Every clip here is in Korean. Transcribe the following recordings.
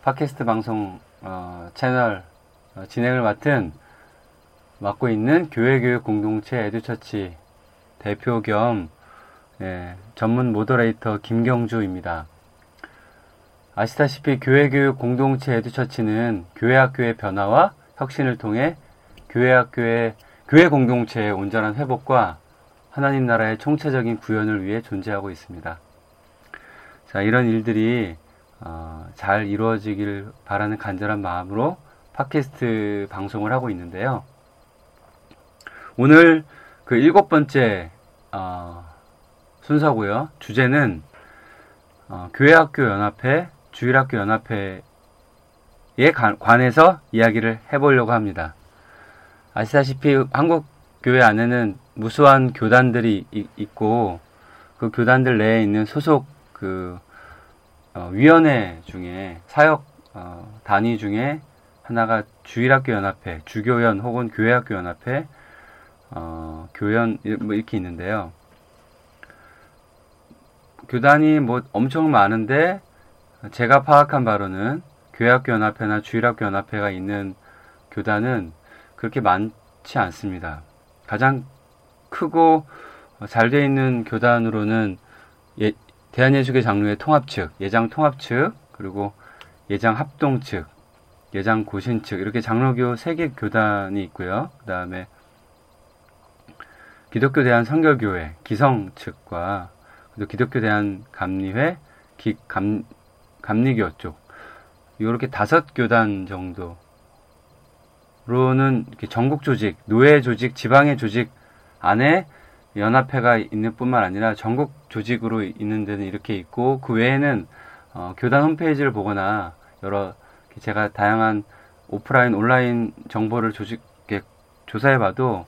팟캐스트 방송 채널 진행을 맡고 있는 교회교육 공동체 에듀처치 대표 겸 전문 모더레이터 김경주입니다. 아시다시피 교회교육 공동체 에듀처치는 교회학교의 변화와 혁신을 통해 교회학교의 교회 공동체의 온전한 회복과 하나님 나라의 총체적인 구현을 위해 존재하고 있습니다. 자, 이런 일들이 잘 이루어지길 바라는 간절한 마음으로 팟캐스트 방송을 하고 있는데요. 오늘 그 7번째 순서고요. 주제는 교회학교 연합회, 주일학교 연합회에 관해서 이야기를 해보려고 합니다. 아시다시피 한국 교회 안에는 무수한 교단들이 있고 그 교단들 내에 있는 소속 그 위원회 중에 사역 단위 중에 하나가 주일학교 연합회, 주교연 혹은 교회학교 연합회, 교연 뭐 이렇게 있는데요. 교단이 뭐 엄청 많은데 제가 파악한 바로는 교회학교 연합회나 주일학교 연합회가 있는 교단은 그렇게 많지 않습니다. 가장 크고 잘 돼 있는 교단으로는 대한예수교 장로회 통합 측, 예장 통합 측, 그리고 예장 합동 측, 예장 고신 측 이렇게 장로교 3개 교단이 있고요. 그 다음에 기독교 대한 선결교회, 기성 측과 기독교 대한 감리회, 감리교 쪽 이렇게 5교단 정도로는 이렇게 전국 조직, 노예 조직, 지방의 조직 안에 연합회가 있는 뿐만 아니라 전국 조직으로 있는 데는 이렇게 있고 그 외에는 교단 홈페이지를 보거나 여러 제가 다양한 오프라인 온라인 정보를 조사해봐도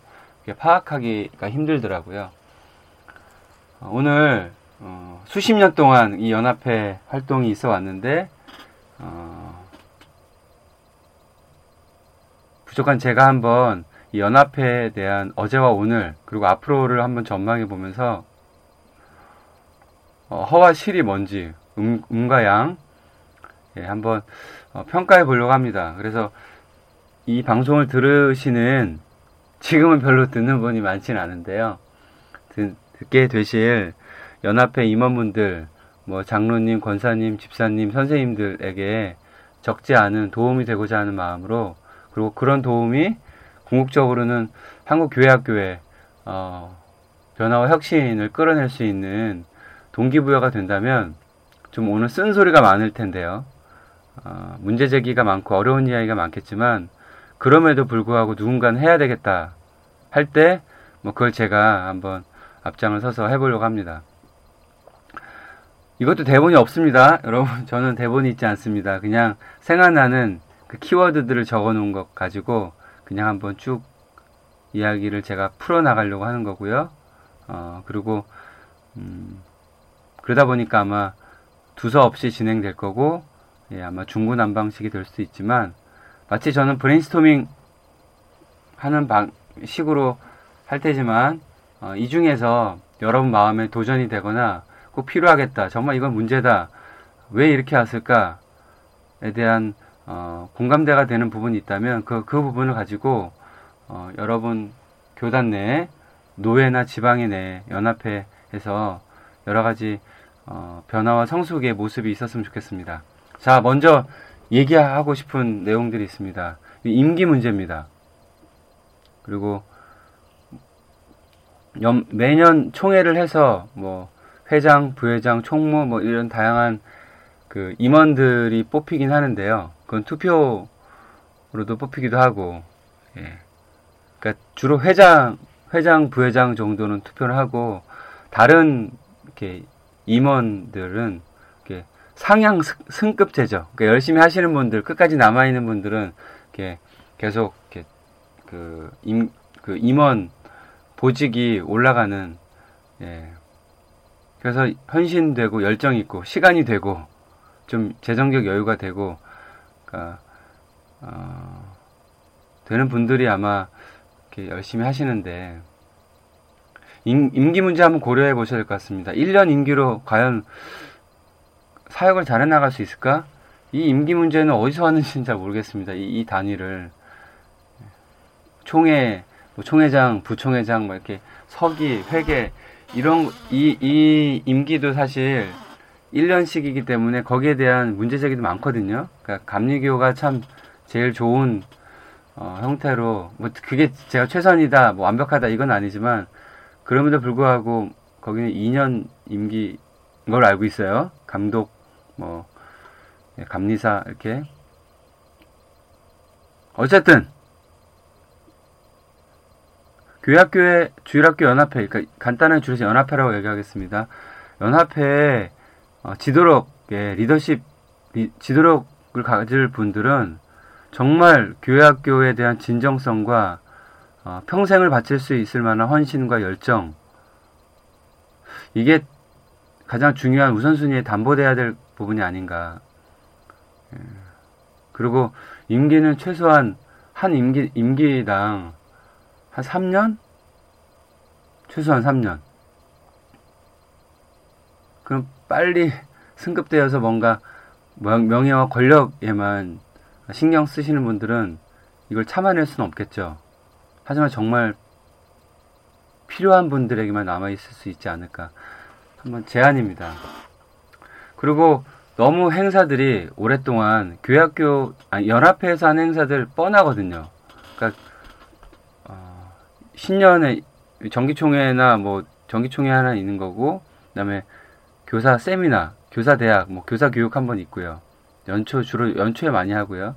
파악하기가 힘들더라고요. 오늘 수십 년 동안 이 연합회 활동이 있어 왔는데 부족한 제가 한번 이 연합회에 대한 어제와 오늘 그리고 앞으로를 한번 전망해 보면서 허와 실이 뭔지 음과 양 한번 평가해 보려고 합니다. 그래서 이 방송을 들으시는 지금은 별로 듣는 분이 많지는 않은데요. 듣게 되실 연합회 임원분들 뭐 장로님, 권사님, 집사님, 선생님들에게 적지 않은 도움이 되고자 하는 마음으로 그리고 그런 도움이 궁극적으로는 한국교회학교의 변화와 혁신을 끌어낼 수 있는 동기부여가 된다면 좀 오늘 쓴소리가 많을 텐데요. 문제제기가 많고 어려운 이야기가 많겠지만 그럼에도 불구하고 누군가는 해야 되겠다 할 때 뭐 그걸 제가 한번 앞장을 서서 해보려고 합니다. 이것도 대본이 없습니다. 여러분 저는 대본이 있지 않습니다. 그냥 생각나는 그 키워드들을 적어놓은 것 가지고 그냥 한번 쭉 이야기를 제가 풀어나가려고 하는 거고요. 그리고 그러다 보니까 아마 두서없이 진행될 거고 아마 중구난방식이 될 수도 있지만 마치 저는 브레인스토밍 하는 방식으로 할 테지만 이 중에서 여러분 마음에 도전이 되거나 꼭 필요하겠다. 정말 이건 문제다. 왜 이렇게 왔을까에 대한 공감대가 되는 부분이 있다면 그 부분을 가지고 여러분 교단 내 노회나 지방의 내 연합회에서 여러 가지 변화와 성숙의 모습이 있었으면 좋겠습니다. 자, 먼저 얘기하고 싶은 내용들이 있습니다. 임기 문제입니다. 그리고 매년 총회를 해서 뭐 회장, 부회장, 총무 뭐 이런 다양한 그 임원들이 뽑히긴 하는데요. 그건 투표로도 뽑히기도 하고, 예. 그러니까 주로 회장, 부회장 정도는 투표를 하고 다른 이렇게 임원들은 이렇게 상향 승급제죠. 그러니까 열심히 하시는 분들, 끝까지 남아 있는 분들은 이렇게 계속 이렇게 그 임원 보직이 올라가는, 예. 그래서 헌신되고 열정 있고 시간이 되고 좀 재정적 여유가 되고, 그러니까 되는 분들이 아마 이렇게 열심히 하시는데, 임기 문제 한번 고려해 보셔야 될 것 같습니다. 1년 임기로 과연 사역을 잘 해나갈 수 있을까? 이 임기 문제는 어디서 하는지는 잘 모르겠습니다. 이 단위를 총회, 뭐 총회장, 부총회장, 뭐 이렇게 서기, 회계 이런 이 임기도 사실 1년씩이기 때문에 거기에 대한 문제제기도 많거든요. 그러니까 감리교가 참 제일 좋은 형태로, 뭐 그게 제가 최선이다, 뭐 완벽하다 이건 아니지만 그럼에도 불구하고 거기는 2년 임기인 걸 알고 있어요. 감독, 뭐 감리사 이렇게. 어쨌든 교회학교의 주일학교 연합회, 그러니까 간단하게 줄여서 연합회라고 얘기하겠습니다. 연합회에 지도력, 예, 리더십, 지도력을 가질 분들은 정말 교회학교에 대한 진정성과 평생을 바칠 수 있을 만한 헌신과 열정, 이게 가장 중요한 우선순위에 담보돼야 될 부분이 아닌가. 예. 그리고 임기는 최소한 한 임기당 한 3년? 최소한 3년. 그럼 빨리 승급되어서 뭔가 명예와 권력에만 신경 쓰시는 분들은 이걸 참아낼 수는 없겠죠. 하지만 정말 필요한 분들에게만 남아있을 수 있지 않을까. 한번 제안입니다. 그리고 너무 행사들이 오랫동안 교회학교, 아니 연합회에서 하는 행사들 뻔하거든요. 그러니까 신년에 정기총회나 뭐 정기총회 하나 있는 거고, 그 다음에 교사 세미나, 교사 대학, 뭐 교사 교육 한번 있고요. 연초, 주로 연초에 많이 하고요.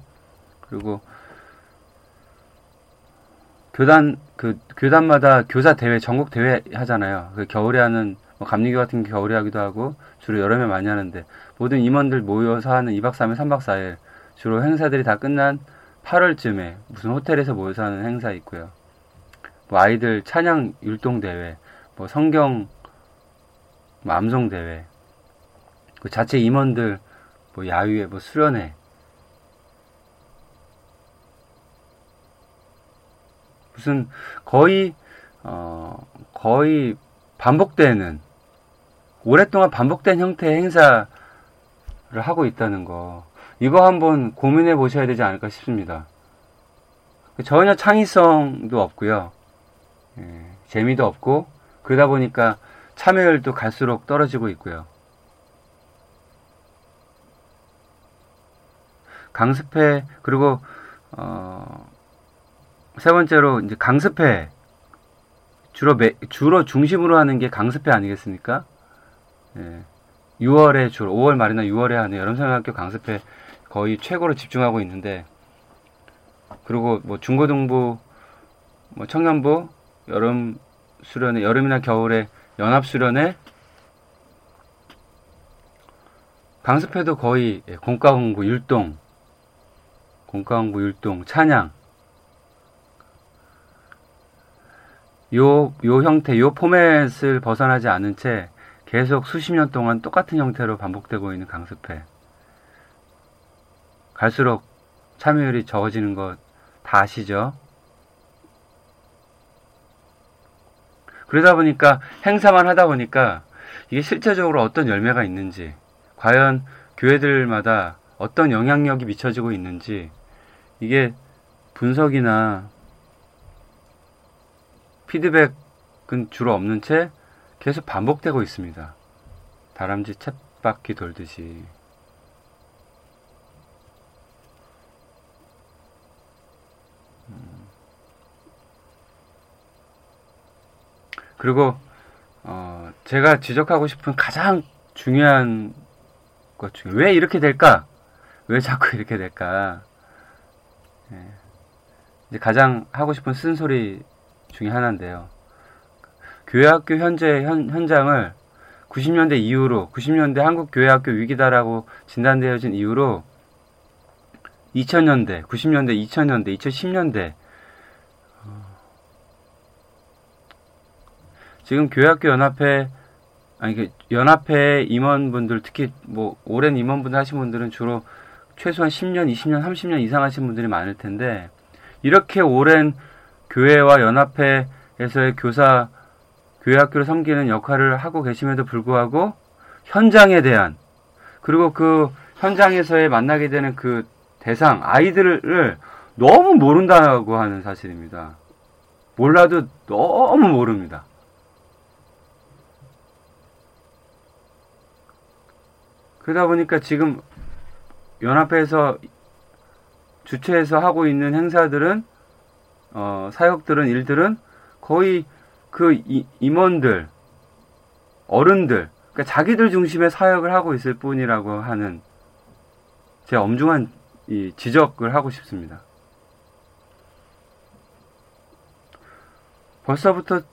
그리고 교단마다 교사 대회, 전국 대회 하잖아요. 그 겨울에 하는, 뭐 감리교 같은 게 겨울에 하기도 하고, 주로 여름에 많이 하는데, 모든 임원들 모여서 하는 2박 3일, 3박 4일, 주로 행사들이 다 끝난 8월쯤에 무슨 호텔에서 모여서 하는 행사 있고요. 뭐 아이들 찬양 율동 대회, 뭐 성경 뭐 암송 대회, 그 자체 임원들 뭐 야유회, 뭐 수련회, 무슨 거의 반복되는, 오랫동안 반복된 형태의 행사를 하고 있다는 거, 이거 한번 고민해 보셔야 되지 않을까 싶습니다. 전혀 창의성도 없고요. 예, 재미도 없고, 그러다 보니까 참여율도 갈수록 떨어지고 있고요. 강습회, 그리고 세 번째로 이제 강습회, 주로 중심으로 하는 게 강습회 아니겠습니까? 예, 6월에 주로 5월 말이나 6월에 하는 여름성형학교 강습회 거의 최고로 집중하고 있는데, 그리고 뭐 중고등부, 뭐 청년부 여름 수련회, 여름이나 겨울에 연합 수련회, 강습회도 거의 공과공부 율동, 찬양, 요 형태, 요 포맷을 벗어나지 않은 채 계속 수십 년 동안 똑같은 형태로 반복되고 있는 강습회, 갈수록 참여율이 적어지는 것 다 아시죠? 그러다 보니까, 행사만 하다 보니까 이게 실제적으로 어떤 열매가 있는지, 과연 교회들마다 어떤 영향력이 미쳐지고 있는지, 이게 분석이나 피드백은 주로 없는 채 계속 반복되고 있습니다. 다람쥐 챗바퀴 돌듯이. 그리고 제가 지적하고 싶은 가장 중요한 것 중에 왜 이렇게 될까? 왜 자꾸 이렇게 될까? 예. 이제 가장 하고 싶은 쓴소리 중에 하나인데요. 교회학교 현장을 90년대 이후로, 90년대 한국 교회학교 위기다라고 진단되어진 이후로 2000년대, 90년대, 2000년대, 2010년대 지금 교회학교 연합회, 연합회 임원분들, 특히 뭐 오랜 임원분들 하신 분들은 주로 최소한 10년, 20년, 30년 이상 하신 분들이 많을 텐데, 이렇게 오랜 교회와 연합회에서의 교사, 교회학교를 섬기는 역할을 하고 계심에도 불구하고 현장에 대한, 그리고 그 현장에서의 만나게 되는 그 대상, 아이들을 너무 모른다고 하는 사실입니다. 몰라도 너무 모릅니다. 그러다 보니까 지금 연합회에서 주최해서 하고 있는 행사들은, 사역들은, 일들은 거의 그 임원들, 어른들, 그러니까 자기들 중심의 사역을 하고 있을 뿐이라고 하는, 제 엄중한 이 지적을 하고 싶습니다. 벌써부터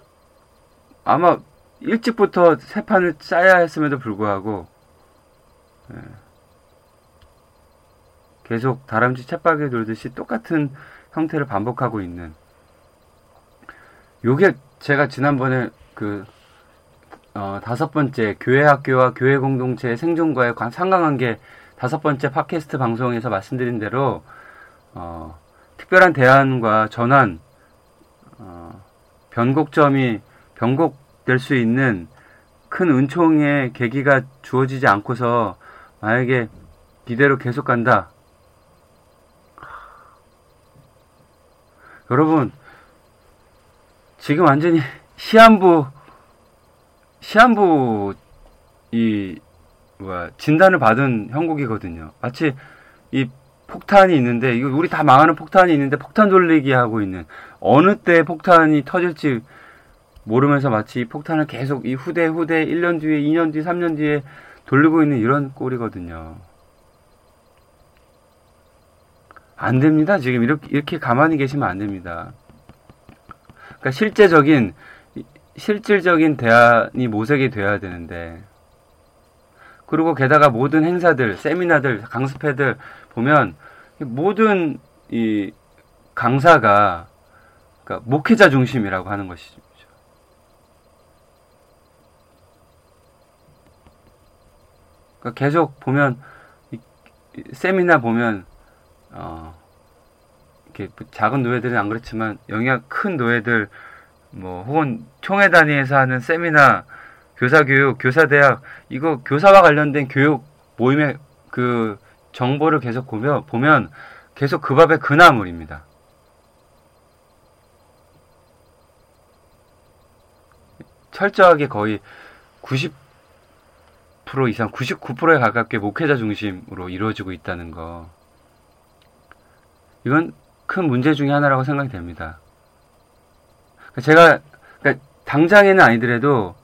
아마 일찍부터 새 판을 짜야 했음에도 불구하고 계속 다람쥐 쳇바퀴 돌듯이 똑같은 형태를 반복하고 있는, 요게 제가 지난번에 그 5번째 교회학교와 교회공동체의 생존과의 상관관계 5번째 팟캐스트 방송에서 말씀드린 대로 특별한 대안과 전환, 변곡될 수 있는 큰 은총의 계기가 주어지지 않고서 만약에 이대로 계속 간다. 여러분, 지금 완전히 진단을 받은 형국이거든요. 마치 이 폭탄이 있는데, 이거 우리 다 망하는 폭탄이 있는데 폭탄 돌리기 하고 있는, 어느 때 폭탄이 터질지 모르면서 마치 폭탄을 계속 이 후대 1년 뒤에, 2년 뒤, 3년 뒤에 돌리고 있는 이런 꼴이거든요. 안 됩니다. 지금 이렇게 가만히 계시면 안 됩니다. 그러니까 실질적인 대안이 모색이 돼야 되는데, 그리고 게다가 모든 행사들, 세미나들, 강습회들 보면 모든 이 강사가, 그러니까 목회자 중심이라고 하는 것이죠. 그러니까 계속 보면 세미나 보면 이렇게 작은 노예들은 안 그렇지만 영향 큰 노예들 뭐 혹은 총회 단위에서 하는 세미나, 교사교육, 교사대학, 이거 교사와 관련된 교육 모임의 그 정보를 계속 보면 계속 그 밥의 그나물입니다. 철저하게 거의 90% 이상, 99%에 가깝게 목회자 중심으로 이루어지고 있다는 거, 이건 큰 문제 중에 하나라고 생각이 됩니다. 그러니까 당장에는 아니더라도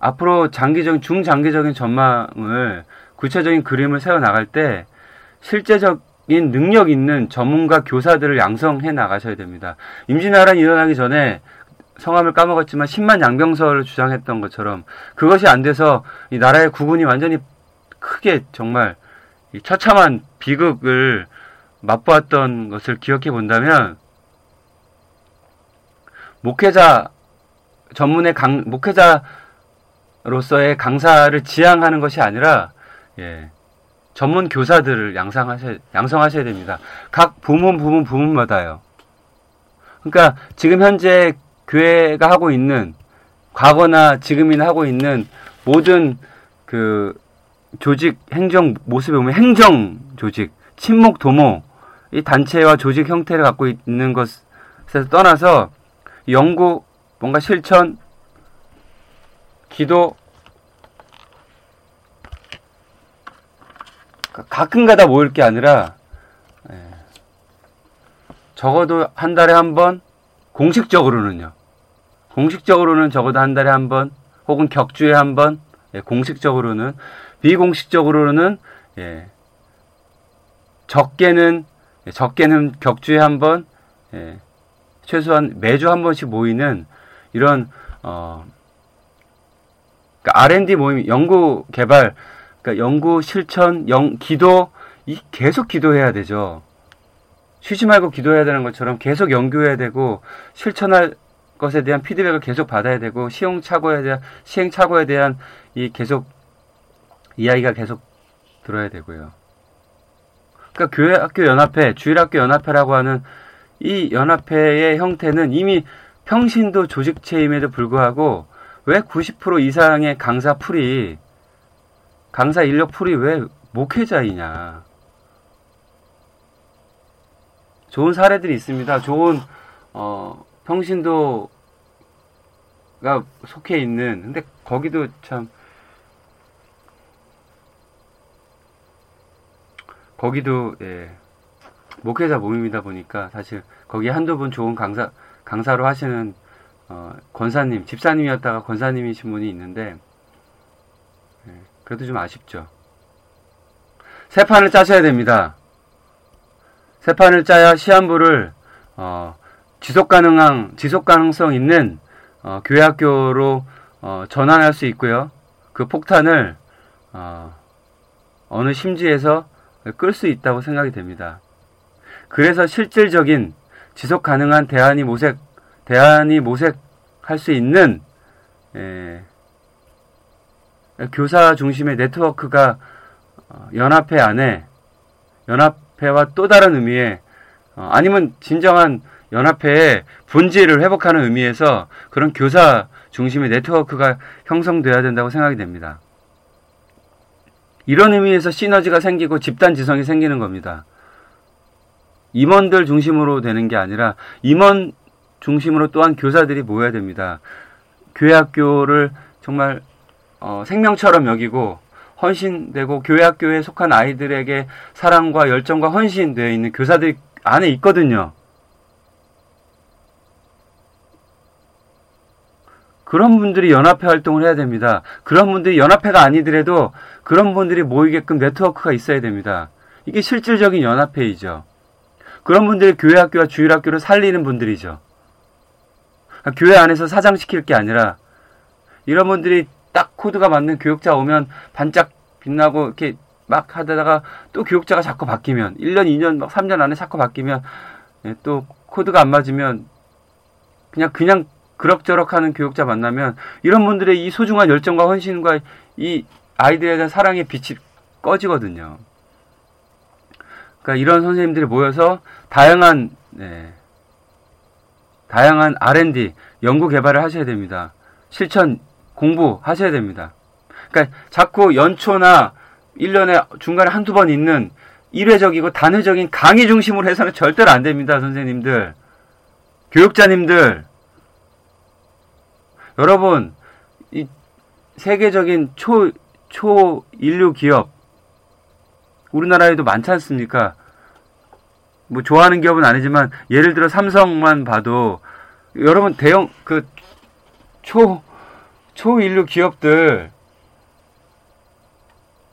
앞으로 장기적인, 중장기적인 전망을, 구체적인 그림을 세워나갈 때 실제적인 능력 있는 전문가 교사들을 양성해 나가셔야 됩니다. 임진왜란이 일어나기 전에 성함을 까먹었지만 10만 양병설을 주장했던 것처럼, 그것이 안 돼서 이 나라의 국군이 완전히 크게 정말 이 처참한 비극을 맛보았던 것을 기억해 본다면, 목회자로서의 강사를 지향하는 것이 아니라, 전문 교사들을 양성하셔야 됩니다. 각 부문마다요. 그러니까 지금 현재 교회가 하고 있는, 과거나 지금이나 하고 있는 모든 그 조직 행정 모습에 보면, 행정 조직, 친목 도모, 이 단체와 조직 형태를 갖고 있는 것에서 떠나서 연구, 뭔가 실천, 기도, 가끔가다 모일 게 아니라 적어도 한 달에 한 번, 공식적으로는 적어도 한 달에 한 번 혹은 격주에 한 번, 예, 공식적으로는, 비공식적으로는, 예, 적게는 격주에 한 번, 예, 최소한 매주 한 번씩 모이는 이런, 그러니까 R&D 모임, 연구 개발, 그러니까 연구 실천, 기도, 이 계속 기도해야 되죠. 쉬지 말고 기도해야 되는 것처럼 계속 연구해야 되고, 실천할 것에 대한 피드백을 계속 받아야 되고, 시행착오에 대한 이 계속 이야기가 계속 들어야 되고요. 그러니까 교회학교 연합회, 주일학교 연합회라고 하는 이 연합회의 형태는 이미 평신도 조직체임에도 불구하고 왜 90% 이상의 강사 인력 풀이 왜 목회자이냐. 좋은 사례들이 있습니다. 좋은 평신도가 속해 있는, 근데 거기도 참, 거기도, 예, 목회자 모임이다 보니까 사실 거기에 한두 분 좋은 강사로 하시는 권사님, 집사님이었다가 권사님이신 분이 있는데, 예, 그래도 좀 아쉽죠. 새 판을 짜셔야 됩니다. 새 판을 짜야 시한부를 지속가능성 있는 교회학교로 전환할 수 있고요. 그 폭탄을 어느 심지에서 끌 수 있다고 생각이 됩니다. 그래서 실질적인 지속가능한 대안이 모색할 수 있는, 예, 교사 중심의 네트워크가 연합회 안에, 연합회와 또 다른 의미의, 아니면 진정한 연합회의 본질을 회복하는 의미에서 그런 교사 중심의 네트워크가 형성되어야 된다고 생각이 됩니다. 이런 의미에서 시너지가 생기고 집단 지성이 생기는 겁니다. 임원들 중심으로 되는 게 아니라 임원 중심으로 또한 교사들이 모여야 됩니다. 교회학교를 정말 생명처럼 여기고 헌신되고 교회학교에 속한 아이들에게 사랑과 열정과 헌신되어 있는 교사들이 안에 있거든요. 그런 분들이 연합회 활동을 해야 됩니다. 그런 분들이 연합회가 아니더라도 그런 분들이 모이게끔 네트워크가 있어야 됩니다. 이게 실질적인 연합회이죠. 그런 분들이 교회학교와 주일학교를 살리는 분들이죠. 교회 안에서 사장시킬 게 아니라 이런 분들이 딱 코드가 맞는 교육자 오면 반짝 빛나고 이렇게 막 하다가 또 교육자가 자꾸 바뀌면 1년, 2년, 막 3년 안에 자꾸 바뀌면, 예, 또 코드가 안 맞으면 그냥 그럭저럭 하는 교육자 만나면 이런 분들의 이 소중한 열정과 헌신과 이 아이들에 대한 사랑의 빛이 꺼지거든요. 그러니까 이런 선생님들이 모여서 다양한 R&D, 연구 개발을 하셔야 됩니다. 실천, 공부 하셔야 됩니다. 그러니까 자꾸 연초나 1년에 중간에 한두 번 있는 일회적이고 단회적인 강의 중심으로 해서는 절대로 안 됩니다. 선생님들, 교육자님들, 여러분, 이 세계적인 초인류 기업, 우리나라에도 많지 않습니까? 뭐 좋아하는 기업은 아니지만 예를 들어 삼성만 봐도 여러분 대형 그 초인류 기업들,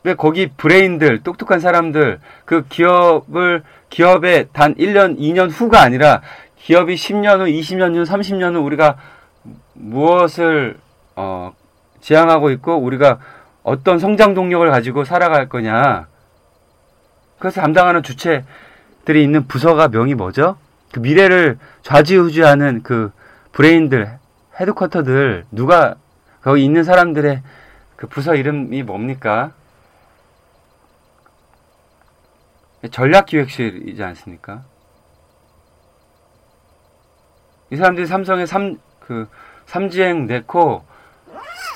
왜 거기 브레인들, 똑똑한 사람들, 그 기업의 단 1년, 2년 후가 아니라 기업이 10년 후, 20년 후, 30년 후 우리가 무엇을 지향하고 있고 우리가 어떤 성장 동력을 가지고 살아갈 거냐. 그래서 담당하는 주체들이 있는 부서가 명이 뭐죠? 그 미래를 좌지우지하는 그 브레인들, 헤드쿼터들, 누가 거기 있는 사람들의 그 부서 이름이 뭡니까? 전략기획실이지 않습니까? 이 사람들이 삼성의 삼지행 내고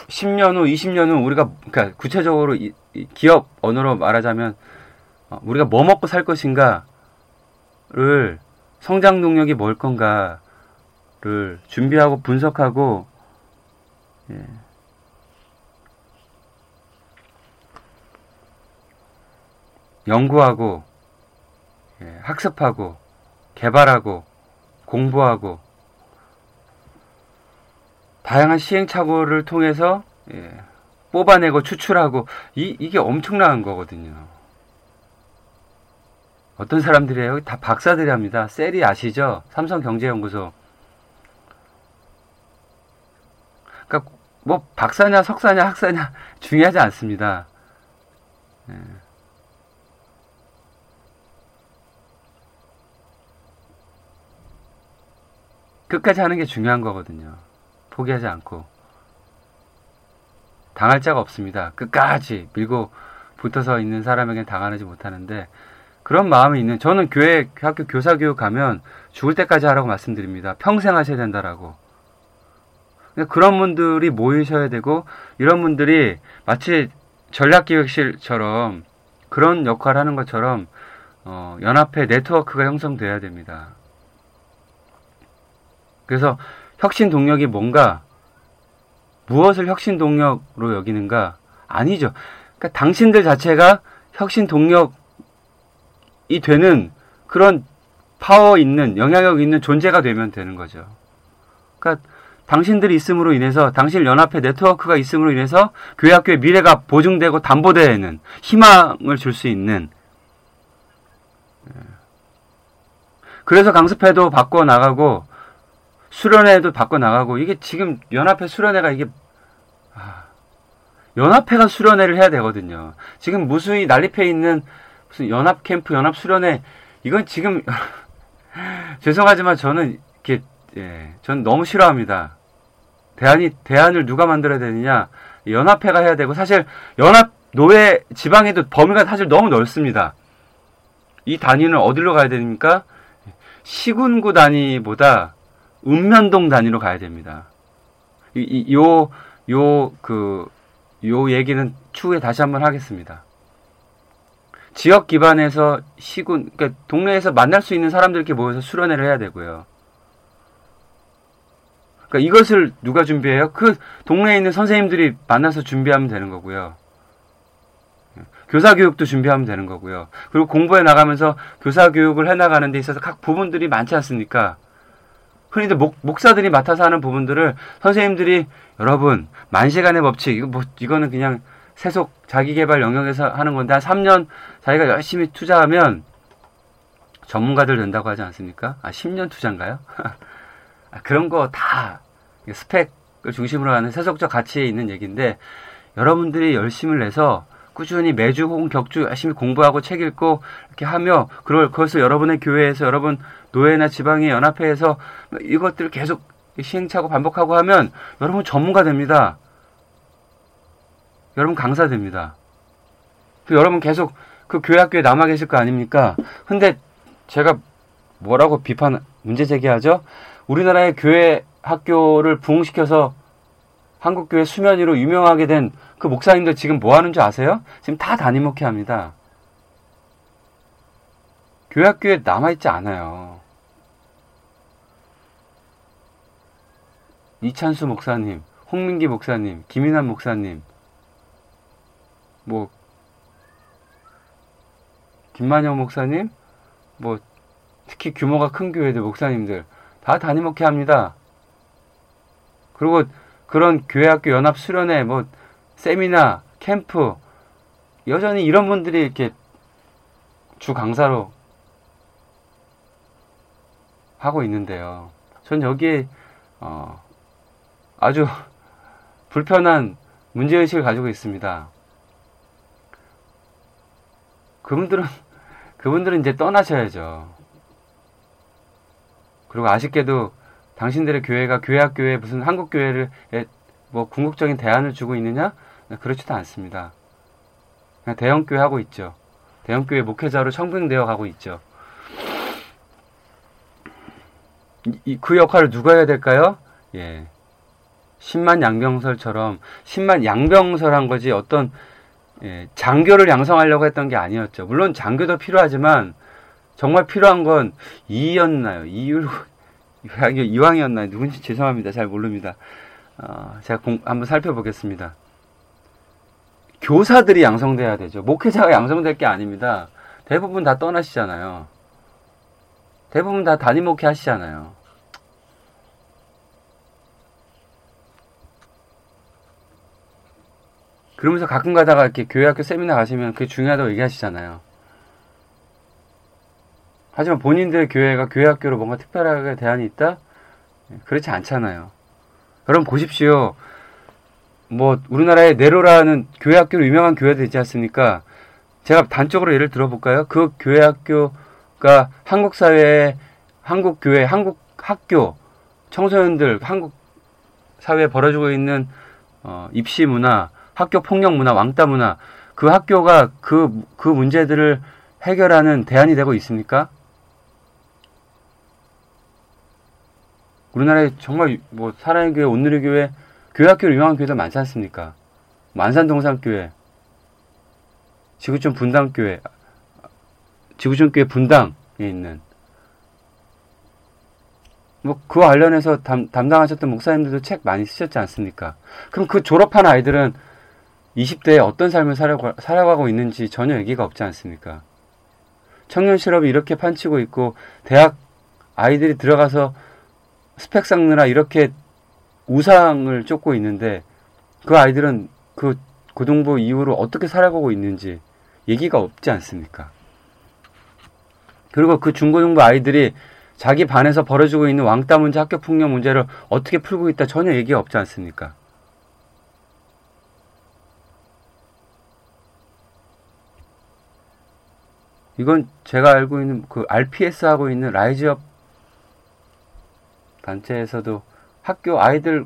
10년 후, 20년 후 우리가, 그러니까 구체적으로 이 기업 언어로 말하자면 우리가 뭐 먹고 살 것인가를, 성장 동력이 뭘 건가를 준비하고 분석하고, 예, 연구하고, 예, 학습하고, 개발하고, 공부하고, 다양한 시행착오를 통해서 뽑아내고 추출하고 이게 엄청난 거거든요. 어떤 사람들이에요? 다 박사들이 합니다. 셀이 아시죠? 삼성경제연구소. 그러니까 뭐 박사냐 석사냐 학사냐 중요하지 않습니다. 끝까지 하는 게 중요한 거거든요. 포기하지 않고. 당할 자가 없습니다. 끝까지 밀고 붙어서 있는 사람에게는 당하지 못하는데, 그런 마음이 있는, 저는 교회학교 교사교육 가면 죽을 때까지 하라고 말씀드립니다. 평생 하셔야 된다라고. 그런 분들이 모이셔야 되고, 이런 분들이 마치 전략기획실처럼 그런 역할을 하는 것처럼 연합회 네트워크가 형성돼야 됩니다. 그래서 혁신 동력이 뭔가, 무엇을 혁신 동력으로 여기는가? 아니죠. 그러니까 당신들 자체가 혁신 동력이 되는 그런 파워 있는, 영향력 있는 존재가 되면 되는 거죠. 그러니까 당신들이 있음으로 인해서, 당신 연합회 네트워크가 있음으로 인해서 교회학교의 미래가 보증되고 담보되는 희망을 줄 수 있는, 그래서 강습회도 바꿔 나가고 수련회도 바꿔 나가고, 이게 지금 연합회 수련회가 이게 연합회가 수련회를 해야 되거든요. 지금 무수히 난립해 있는 무슨 연합 캠프, 연합 수련회, 이건 지금 죄송하지만 저는 이렇게 전 너무 싫어합니다. 대안을 누가 만들어야 되느냐? 연합회가 해야 되고, 사실 연합 노회 지방에도 범위가 사실 너무 넓습니다. 이 단위는 어디로 가야 됩니까? 시군구 단위보다 읍면동 단위로 가야 됩니다. 요 얘기는 추후에 다시 한번 하겠습니다. 지역 기반에서 시군, 그러니까 동네에서 만날 수 있는 사람들끼리 모여서 수련회를 해야 되고요. 그러니까 이것을 누가 준비해요? 그 동네에 있는 선생님들이 만나서 준비하면 되는 거고요. 교사 교육도 준비하면 되는 거고요. 그리고 공부해 나가면서 교사 교육을 해 나가는 데 있어서 각 부분들이 많지 않습니까? 흔히들 목사들이 맡아서 하는 부분들을 선생님들이, 여러분, 만시간의 법칙, 이거는 그냥 세속 자기개발 영역에서 하는 건데, 한 3년 자기가 열심히 투자하면 전문가들 된다고 하지 않습니까? 10년 투자인가요? 그런 거 다 스펙을 중심으로 하는 세속적 가치에 있는 얘기인데, 여러분들이 열심을 내서 꾸준히 매주 혹은 격주 열심히 공부하고 책 읽고 이렇게 하며, 그것을 여러분의 교회에서, 여러분 노회나 지방의 연합회에서 이것들을 계속 시행착오 반복하고 하면 여러분 전문가 됩니다. 여러분 강사 됩니다. 여러분 계속 그 교회학교에 남아 계실 거 아닙니까? 근데 제가 뭐라고 문제 제기하죠? 우리나라의 교회학교를 부흥시켜서 한국교회 수면 위로 유명하게 된 그 목사님들 지금 뭐 하는 줄 아세요? 지금 다 단임목회합니다. 교회학교에 남아있지 않아요. 이찬수 목사님, 홍민기 목사님, 김인환 목사님, 뭐 김만영 목사님, 뭐 특히 규모가 큰 교회들 목사님들 다 단임목회합니다. 그리고 그런 교회학교 연합 수련회, 뭐 세미나, 캠프, 여전히 이런 분들이 이렇게 주 강사로 하고 있는데요. 전 여기에 아주 불편한 문제의식을 가지고 있습니다. 그분들은 이제 떠나셔야죠. 그리고 아쉽게도 당신들의 교회가 교회학교에 무슨 한국교회를 뭐 궁극적인 대안을 주고 있느냐? 그렇지도 않습니다. 그냥 대형교회 하고 있죠. 대형교회 목회자로 청빙되어 가고 있죠. 그 역할을 누가 해야 될까요? 10만 양병설처럼 10만 양병설한 거지, 어떤 장교를 양성하려고 했던 게 아니었죠. 물론 장교도 필요하지만 정말 필요한 건 이왕이었나요? 누군지 죄송합니다. 잘 모릅니다. 제가 한번 살펴보겠습니다. 교사들이 양성돼야 되죠. 목회자가 양성될 게 아닙니다. 대부분 다 떠나시잖아요. 대부분 다 단임 목회 하시잖아요. 그러면서 가끔 가다가 이렇게 교회학교 세미나 가시면 그게 중요하다고 얘기하시잖아요. 하지만 본인들의 교회가 교회학교로 뭔가 특별하게 대안이 있다? 그렇지 않잖아요. 여러분 보십시오. 뭐 우리나라에 네로라는 교회학교로 유명한 교회도 있지 않습니까? 제가 단적으로 예를 들어볼까요? 그 교회학교가 한국 사회에, 한국 교회, 한국 학교, 청소년들, 한국 사회에 벌어지고 있는 입시 문화, 학교 폭력 문화, 왕따 문화, 그 학교가 그 문제들을 해결하는 대안이 되고 있습니까? 우리나라에 정말 뭐 사랑의 교회, 온누리 교회, 교회학교로 유명한 교회도 많지 않습니까? 만산동산교회, 지구촌 분당교회, 지구촌교회 분당에 있는 뭐 그와 관련해서 담당하셨던 목사님들도 책 많이 쓰셨지 않습니까? 그럼 그 졸업한 아이들은 20대에 어떤 삶을 살아가고 있는지 전혀 얘기가 없지 않습니까? 청년 실업이 이렇게 판치고 있고 대학 아이들이 들어가서 스펙 쌓느라 이렇게 우상을 쫓고 있는데 그 아이들은 그 고등부 이후로 어떻게 살아가고 있는지 얘기가 없지 않습니까? 그리고 그 중고등부 아이들이 자기 반에서 벌어지고 있는 왕따 문제, 학교 폭력 문제를 어떻게 풀고 있다 전혀 얘기가 없지 않습니까? 이건 제가 알고 있는 그 RPS 하고 있는 라이즈업 단체에서도 학교 아이들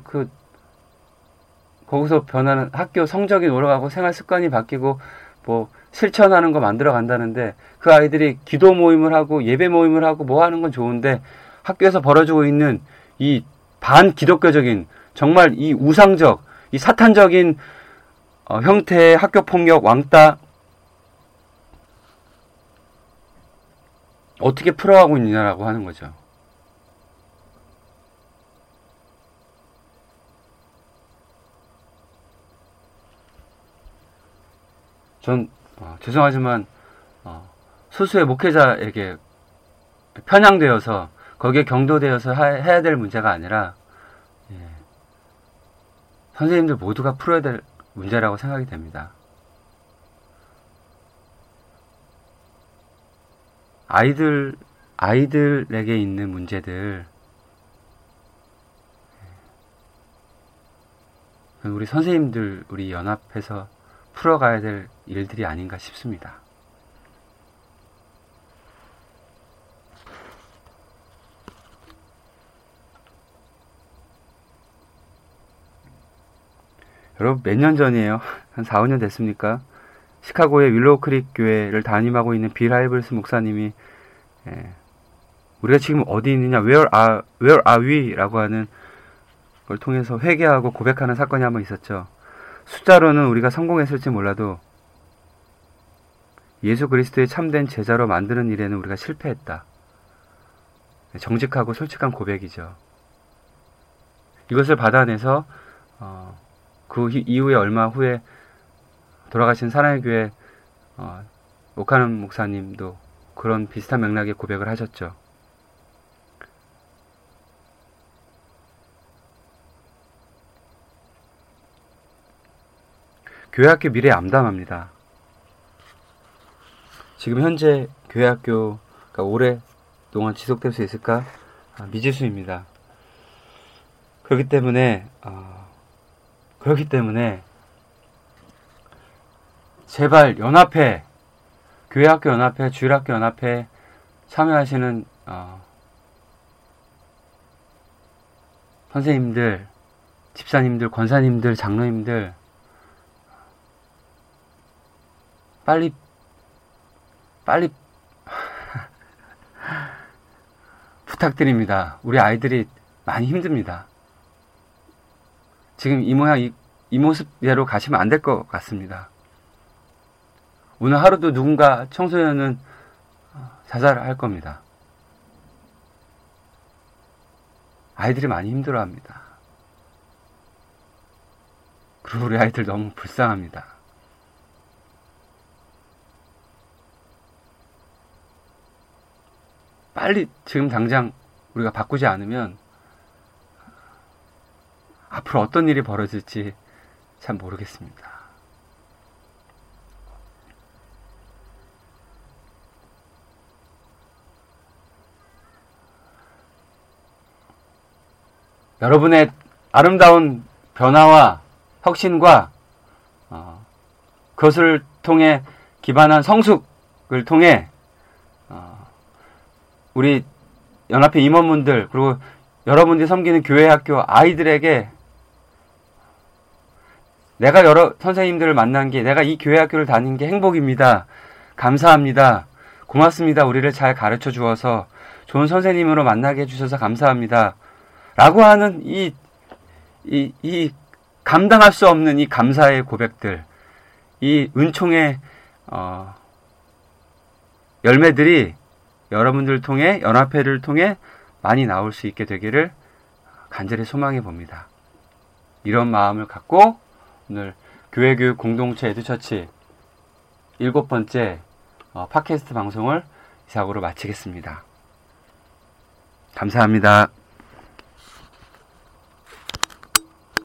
거기서 변하는 학교 성적이 올라가고 생활 습관이 바뀌고 뭐 실천하는 거 만들어 간다는데 그 아이들이 기도 모임을 하고 예배 모임을 하고 뭐 하는 건 좋은데 학교에서 벌어지고 있는 이 반기독교적인 정말 이 우상적 이 사탄적인 형태의 학교 폭력 왕따 어떻게 풀어가고 있느냐라고 하는 거죠. 전 죄송하지만 소수의 목회자에게 편향되어서 거기에 경도되어서 해야 될 문제가 아니라 선생님들 모두가 풀어야 될 문제라고 생각이 됩니다. 아이들에게 있는 문제들 우리 선생님들 우리 연합해서 풀어가야 될 일들이 아닌가 싶습니다. 여러분 몇 년 전이에요? 한 4, 5년 됐습니까? 시카고의 윌로우 크릭 교회를 담임하고 있는 빌 하이블스 목사님이 우리가 지금 어디 있느냐 Where are we? 라고 하는 걸 통해서 회개하고 고백하는 사건이 한번 있었죠. 숫자로는 우리가 성공했을지 몰라도 예수 그리스도의 참된 제자로 만드는 일에는 우리가 실패했다. 정직하고 솔직한 고백이죠. 이것을 받아내서 그 이후에 얼마 후에 돌아가신 사랑의 교회 오카는 목사님도 그런 비슷한 맥락의 고백을 하셨죠. 교회학교 미래 암담합니다. 지금 현재 교회학교가 오랫동안 지속될 수 있을까? 미지수입니다. 그렇기 때문에 제발 연합회, 교회학교 연합회, 주일학교 연합회 참여하시는 선생님들, 집사님들, 권사님들, 장로님들 빨리 부탁드립니다. 우리 아이들이 많이 힘듭니다. 지금 이 모양, 이 모습대로 가시면 안 될 것 같습니다. 오늘 하루도 누군가 청소년은 자살할 겁니다. 아이들이 많이 힘들어합니다. 그리고 우리 아이들 너무 불쌍합니다. 빨리 지금 당장 우리가 바꾸지 않으면 앞으로 어떤 일이 벌어질지 참 모르겠습니다. 여러분의 아름다운 변화와 혁신과 그것을 통해 기반한 성숙을 통해 우리 연합회 임원분들 그리고 여러분들이 섬기는 교회학교 아이들에게 내가 여러 선생님들을 만난 게 내가 이 교회학교를 다닌 게 행복입니다. 감사합니다. 고맙습니다. 우리를 잘 가르쳐 주어서 좋은 선생님으로 만나게 해주셔서 감사합니다. 라고 하는 이 감당할 수 없는 이 감사의 고백들, 이 은총의 열매들이 여러분들 통해 연합회를 통해 많이 나올 수 있게 되기를 간절히 소망해 봅니다. 이런 마음을 갖고 오늘 교회교육 공동체 에듀처치 7번째 팟캐스트 방송을 이상으로 마치겠습니다. 감사합니다.